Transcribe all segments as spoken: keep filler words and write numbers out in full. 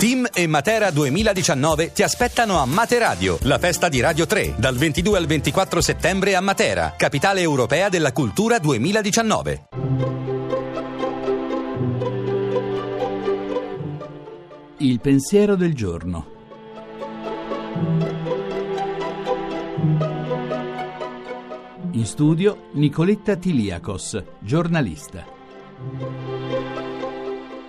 Team e Matera duemiladiciannove ti aspettano a Materadio, la festa di Radio tre, dal ventidue al ventiquattro settembre a Matera, capitale europea della cultura duemiladiciannove. Il pensiero del giorno. In studio Nicoletta Tiliacos, giornalista.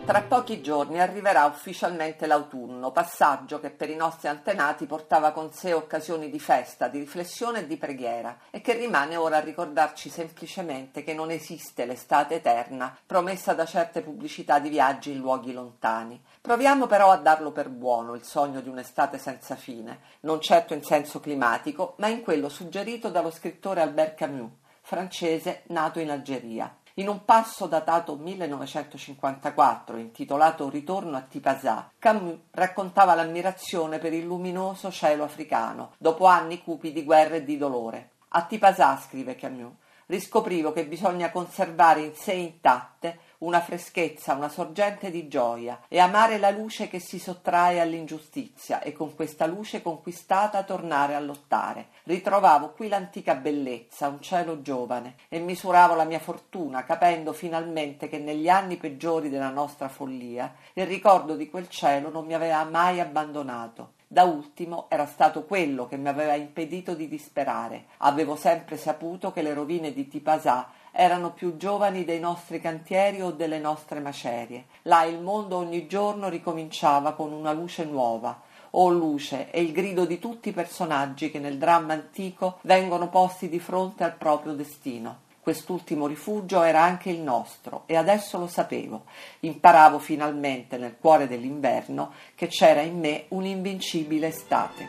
Tra pochi giorni arriverà ufficialmente l'autunno, passaggio che per i nostri antenati portava con sé occasioni di festa, di riflessione e di preghiera, e che rimane ora a ricordarci semplicemente che non esiste l'estate eterna, promessa da certe pubblicità di viaggi in luoghi lontani. Proviamo però a darlo per buono il sogno di un'estate senza fine, non certo in senso climatico, ma in quello suggerito dallo scrittore Albert Camus, francese nato in Algeria. In un passo datato millenovecentocinquantaquattro, intitolato Ritorno a Tipasà, Camus raccontava l'ammirazione per il luminoso cielo africano, dopo anni cupi di guerra e di dolore. A Tipasà, scrive Camus, riscoprivo che bisogna conservare in sé intatte una freschezza, una sorgente di gioia e amare la luce che si sottrae all'ingiustizia e con questa luce conquistata tornare a lottare. Ritrovavo qui l'antica bellezza, un cielo giovane e misuravo la mia fortuna capendo finalmente che negli anni peggiori della nostra follia il ricordo di quel cielo non mi aveva mai abbandonato. Da ultimo era stato quello che mi aveva impedito di disperare. Avevo sempre saputo che le rovine di Tipasà erano più giovani dei nostri cantieri o delle nostre macerie. Là il mondo ogni giorno ricominciava con una luce nuova. O luce è il grido di tutti i personaggi che nel dramma antico vengono posti di fronte al proprio destino. Quest'ultimo rifugio era anche il nostro e adesso lo sapevo. Imparavo finalmente nel cuore dell'inverno che c'era in me un'invincibile estate.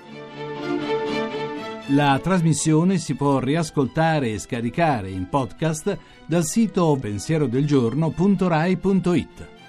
La trasmissione si può riascoltare e scaricare in podcast dal sito pensiero del giorno punto rai punto it.